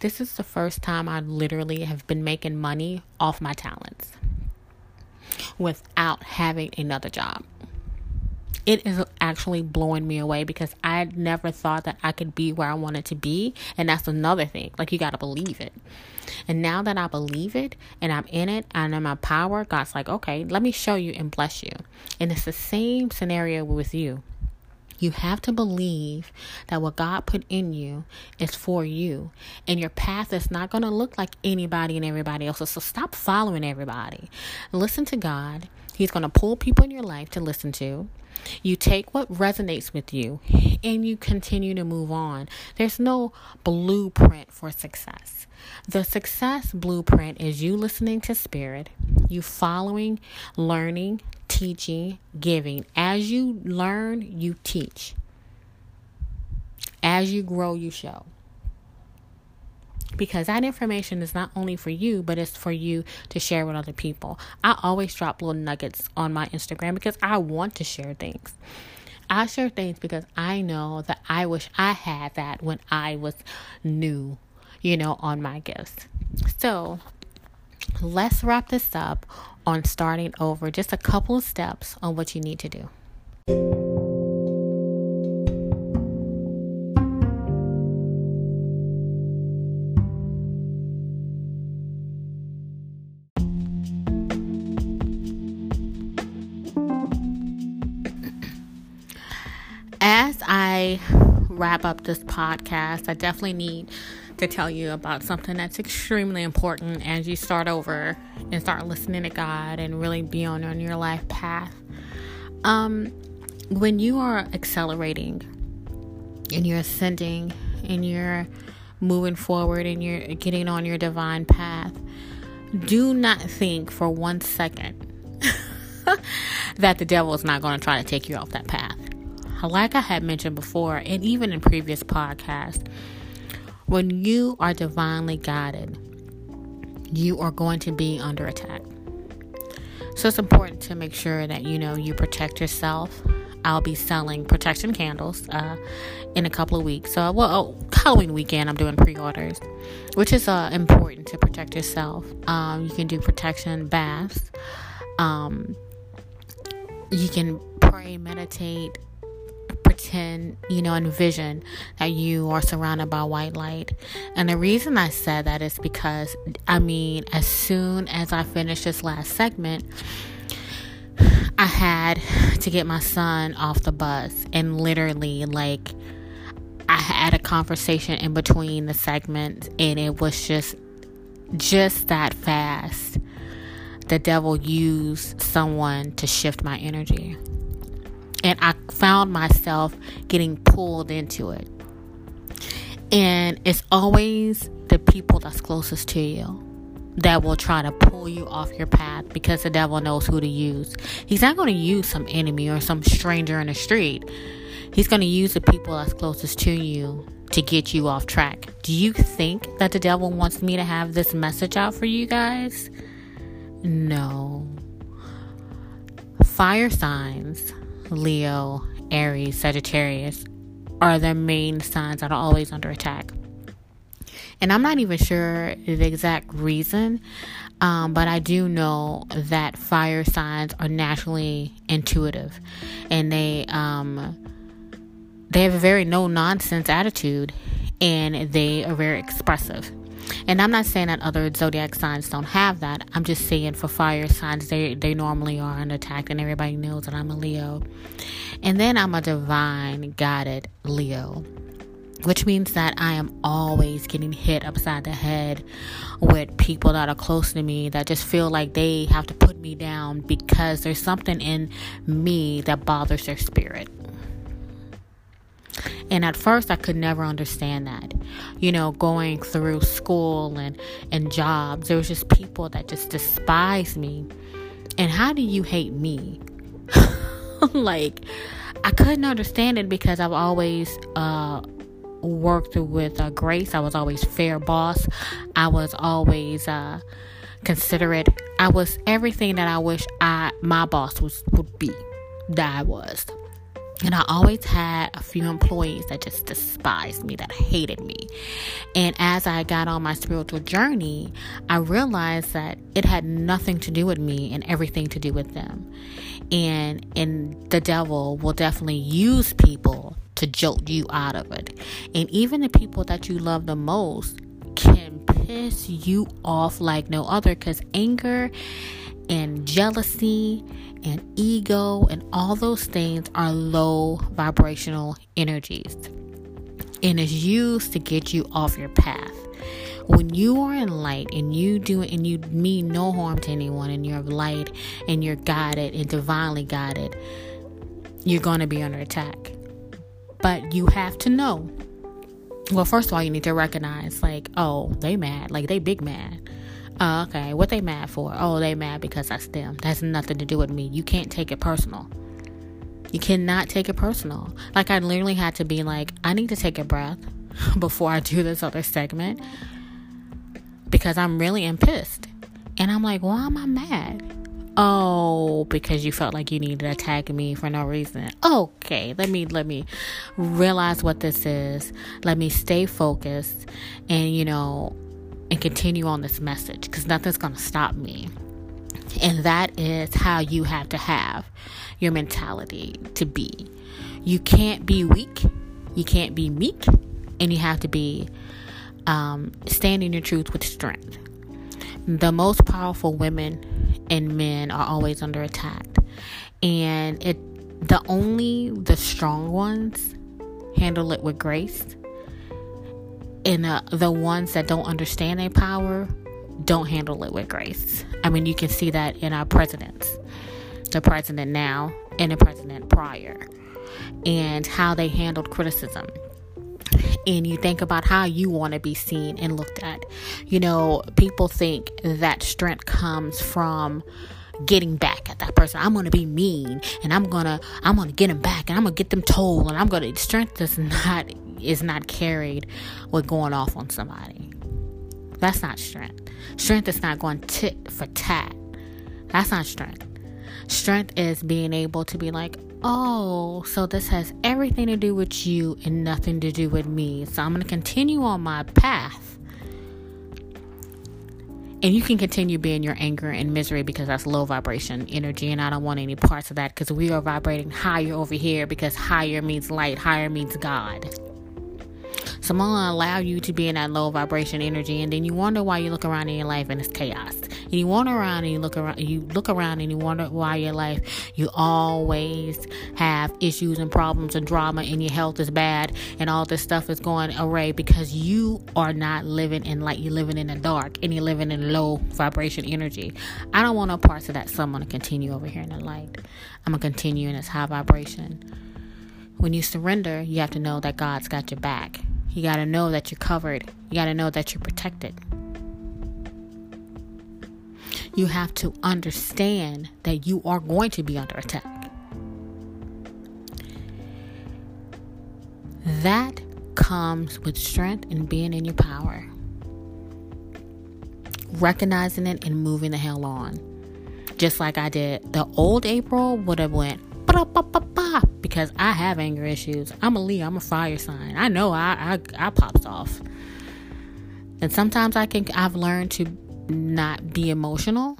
This is the first time I literally have been making money off my talents without having another job. It is actually blowing me away because I never thought that I could be where I wanted to be. And that's another thing. You got to believe it. And now that I believe it and I'm in it and I'm in my power, God's like, okay, let me show you and bless you. And it's the same scenario with you. You have to believe that what God put in you is for you. And your path is not going to look like anybody and everybody else's. So stop following everybody. Listen to God. He's going to pull people in your life to listen to. You take what resonates with you and you continue to move on. There's no blueprint for success. The success blueprint is you listening to Spirit, you following, learning, teaching, giving. As you learn, you teach. As you grow, you show. Because that information is not only for you, but it's for you to share with other people. I always drop little nuggets on my Instagram because I want to share things. I share things because I know that I wish I had that when I was new. on my gifts. So let's wrap this up on starting over, just a couple of steps on what you need to do. As I wrap up this podcast, I definitely need to tell you about something that's extremely important as you start over and start listening to God and really be on your life path. When you are accelerating and you're ascending and you're moving forward and you're getting on your divine path, do not think for 1 second that the devil is not going to try to take you off that path. Like I had mentioned before, and even in previous podcasts, when you are divinely guided, you are going to be under attack. So it's important to make sure that, you protect yourself. I'll be selling protection candles in a couple of weeks. So, Halloween weekend, I'm doing pre-orders, which is important to protect yourself. You can do protection baths. You can pray, meditate, pretend, envision that you are surrounded by white light. And the reason I said that is because, as soon as I finished this last segment, I had to get my son off the bus, and literally, I had a conversation in between the segments, and it was just that fast. The devil used someone to shift my energy. And I found myself getting pulled into it. And it's always the people that's closest to you that will try to pull you off your path, because the devil knows who to use. He's not going to use some enemy or some stranger in the street. He's going to use the people that's closest to you to get you off track. Do you think that the devil wants me to have this message out for you guys? No. Fire signs, Leo, Aries, Sagittarius, are the main signs that are always under attack. And I'm not even sure the exact reason, but I do know that fire signs are naturally intuitive, and they have a very no-nonsense attitude, and they are very expressive. And I'm not saying that other zodiac signs don't have that. I'm just saying for fire signs, they normally are under attack, and everybody knows that I'm a Leo. And then I'm a divine guided Leo, which means that I am always getting hit upside the head with people that are close to me that just feel like they have to put me down because there's something in me that bothers their spirit. And at first, I could never understand that. Going through school and jobs, there was just people that just despise me. And how do you hate me? I couldn't understand it, because I've always worked with grace. I was always fair boss. I was always considerate. I was everything that I wish my boss would be. That I was. And I always had a few employees that just despised me, that hated me. And as I got on my spiritual journey, I realized that it had nothing to do with me and everything to do with them. And the devil will definitely use people to jolt you out of it. And even the people that you love the most can piss you off like no other, because anger and jealousy and ego and all those things are low vibrational energies, and is used to get you off your path. When you are in light and you do it and you mean no harm to anyone, and you're light and you're guided and divinely guided, you're going to be under attack. But you have to know, well, first of all, you need to recognize, oh, they mad, they big mad. Okay, what they mad for? Oh, they mad because that's them. That's nothing to do with me. You can't take it personal. You cannot take it personal. I literally had to be I need to take a breath before I do this other segment, because I'm really pissed. And I'm why am I mad? Oh, because you felt like you needed to attack me for no reason. Okay, let me realize what this is. Let me stay focused and, and continue on this message, because nothing's going to stop me. And that is how you have to have your mentality to be. You can't be weak. You can't be meek. And you have to be standing your truth with strength. The most powerful women and men are always under attack. And the strong ones handle it with grace. And the ones that don't understand their power don't handle it with grace. I mean, you can see that in our presidents. The president now and the president prior. And how they handled criticism. And you think about how you want to be seen and looked at. People think that strength comes from getting back at that person. I'm going to be mean, and I'm going to get them back, and I'm going to get them told, and strength is not carried with going off on somebody. That's not strength. Strength is not going tit for tat. That's not strength. Strength is being able to be like, oh, so this has everything to do with you and nothing to do with me. So I'm going to continue on my path. And you can continue being your anger and misery, because that's low vibration energy. And I don't want any parts of that, because we are vibrating higher over here, because higher means light. Higher means God. So I'm going to allow you to be in that low vibration energy. And then you wonder why you look around in your life and it's chaos. And you wander around and you look around and you wonder why your life, you always have issues and problems and drama, and your health is bad and all this stuff is going awry, because you are not living in light. You're living in the dark, and you're living in low vibration energy. I don't want no parts of that. So I'm going to continue over here in the light. I'm going to continue in this high vibration. When you surrender, you have to know that God's got your back. You got to know that you're covered. You got to know that you're protected. You have to understand that you are going to be under attack. That comes with strength and being in your power. Recognizing it and moving the hell on. Just like I did. The old April would have went, because I have anger issues. I'm a Leo. I'm a fire sign. I know I pops off. And sometimes I've learned to not be emotional.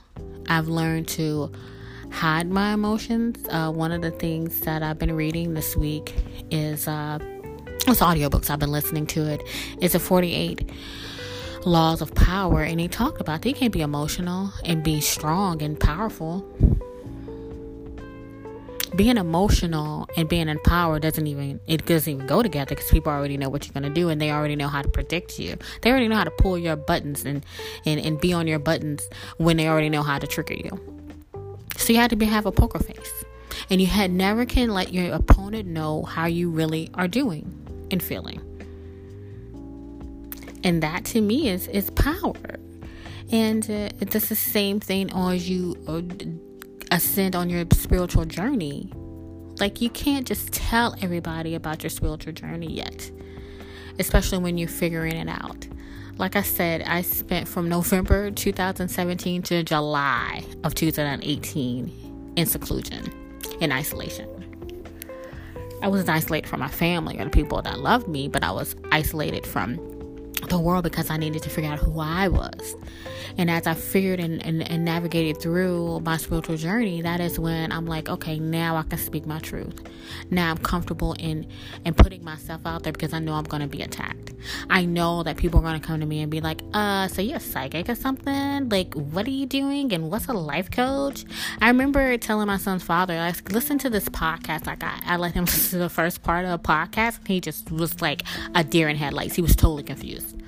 I've learned to hide my emotions. One of the things that I've been reading this week is it's audiobooks. I've been listening to it. It's a 48 Laws of Power, and they talk about that you can't be emotional and be strong and powerful. Being emotional and being in power doesn't even go together, because people already know what you're going to do, and they already know how to predict you. They already know how to pull your buttons and be on your buttons when they already know how to trigger you. So you had to have a poker face, and you had never can let your opponent know how you really are doing and feeling. And that to me is power. And it's the same thing as you ascend on your spiritual journey. Like, you can't just tell everybody about your spiritual journey yet, especially when you're figuring it out. Like I said, I spent from November 2017 to July of 2018 in seclusion, in isolation. I wasn't isolated from my family or the people that loved me, but I was isolated from the world, because I needed to figure out who I was. And as I figured and navigated through my spiritual journey, that is when I'm like, okay, now I can speak my truth. Now I'm comfortable in putting myself out there, because I know I'm going to be attacked. I know that people are going to come to me and be like, so you're psychic or something? Like, what are you doing? And what's a life coach? I remember telling my son's father, like, listen to this podcast. Like, I let him listen to the first part of the podcast, and he just was like a deer in headlights. He was totally confused.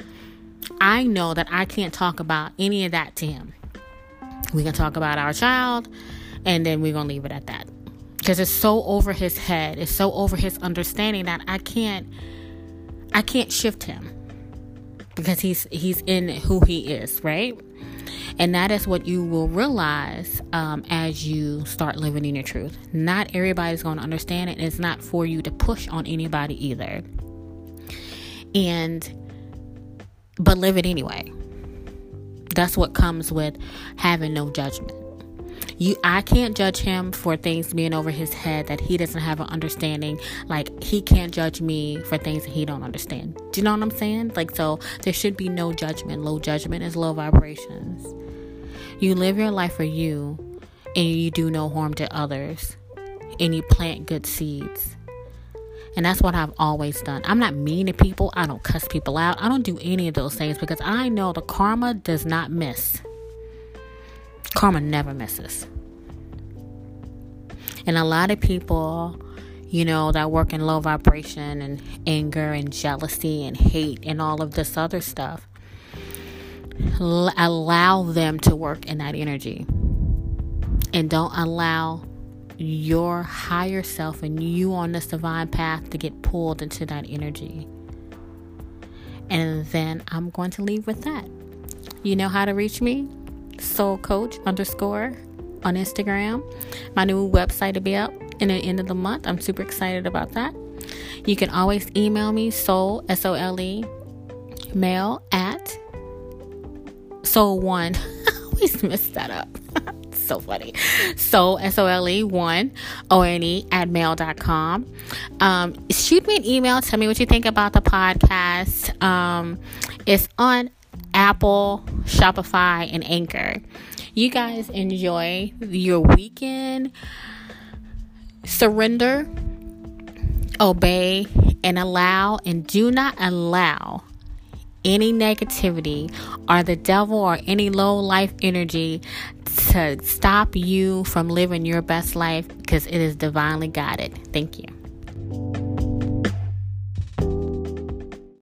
I know that I can't talk about any of that to him. We can talk about our child, and then we're going to leave it at that. Because it's so over his head. It's so over his understanding that I can't shift him. Because he's in who he is, right? And that is what you will realize as you start living in your truth. Not everybody's going to understand it. It's not for you to push on anybody either. But live it anyway. That's what comes with having no judgment. I can't judge him for things being over his head that he doesn't have an understanding. Like, he can't judge me for things that he don't understand. Do you know what I'm saying? Like, so there should be no judgment. Low judgment is low vibrations. You live your life for you, and you do no harm to others, and you plant good seeds. And that's what I've always done. I'm not mean to people. I don't cuss people out. I don't do any of those things because I know the karma does not miss. Karma never misses. And a lot of people, you know, that work in low vibration and anger and jealousy and hate and all of this other stuff, allow them to work in that energy. And don't allow your higher self and you on this divine path to get pulled into that energy. And then I'm going to leave with that. You know how to reach me? soulcoach_ on Instagram. My new website will be up in the end of the month. I'm super excited about that. You can always email me soul@soul1 I always mess that up. So funny. So soul1one@mail.com. Shoot me an email. Tell me what you think about the podcast. It's on Apple, Shopify, and Anchor. You guys enjoy your weekend. Surrender, obey, and allow, and do not allow any negativity or the devil or any low life energy to stop you from living your best life, because it is divinely guided. Thank you.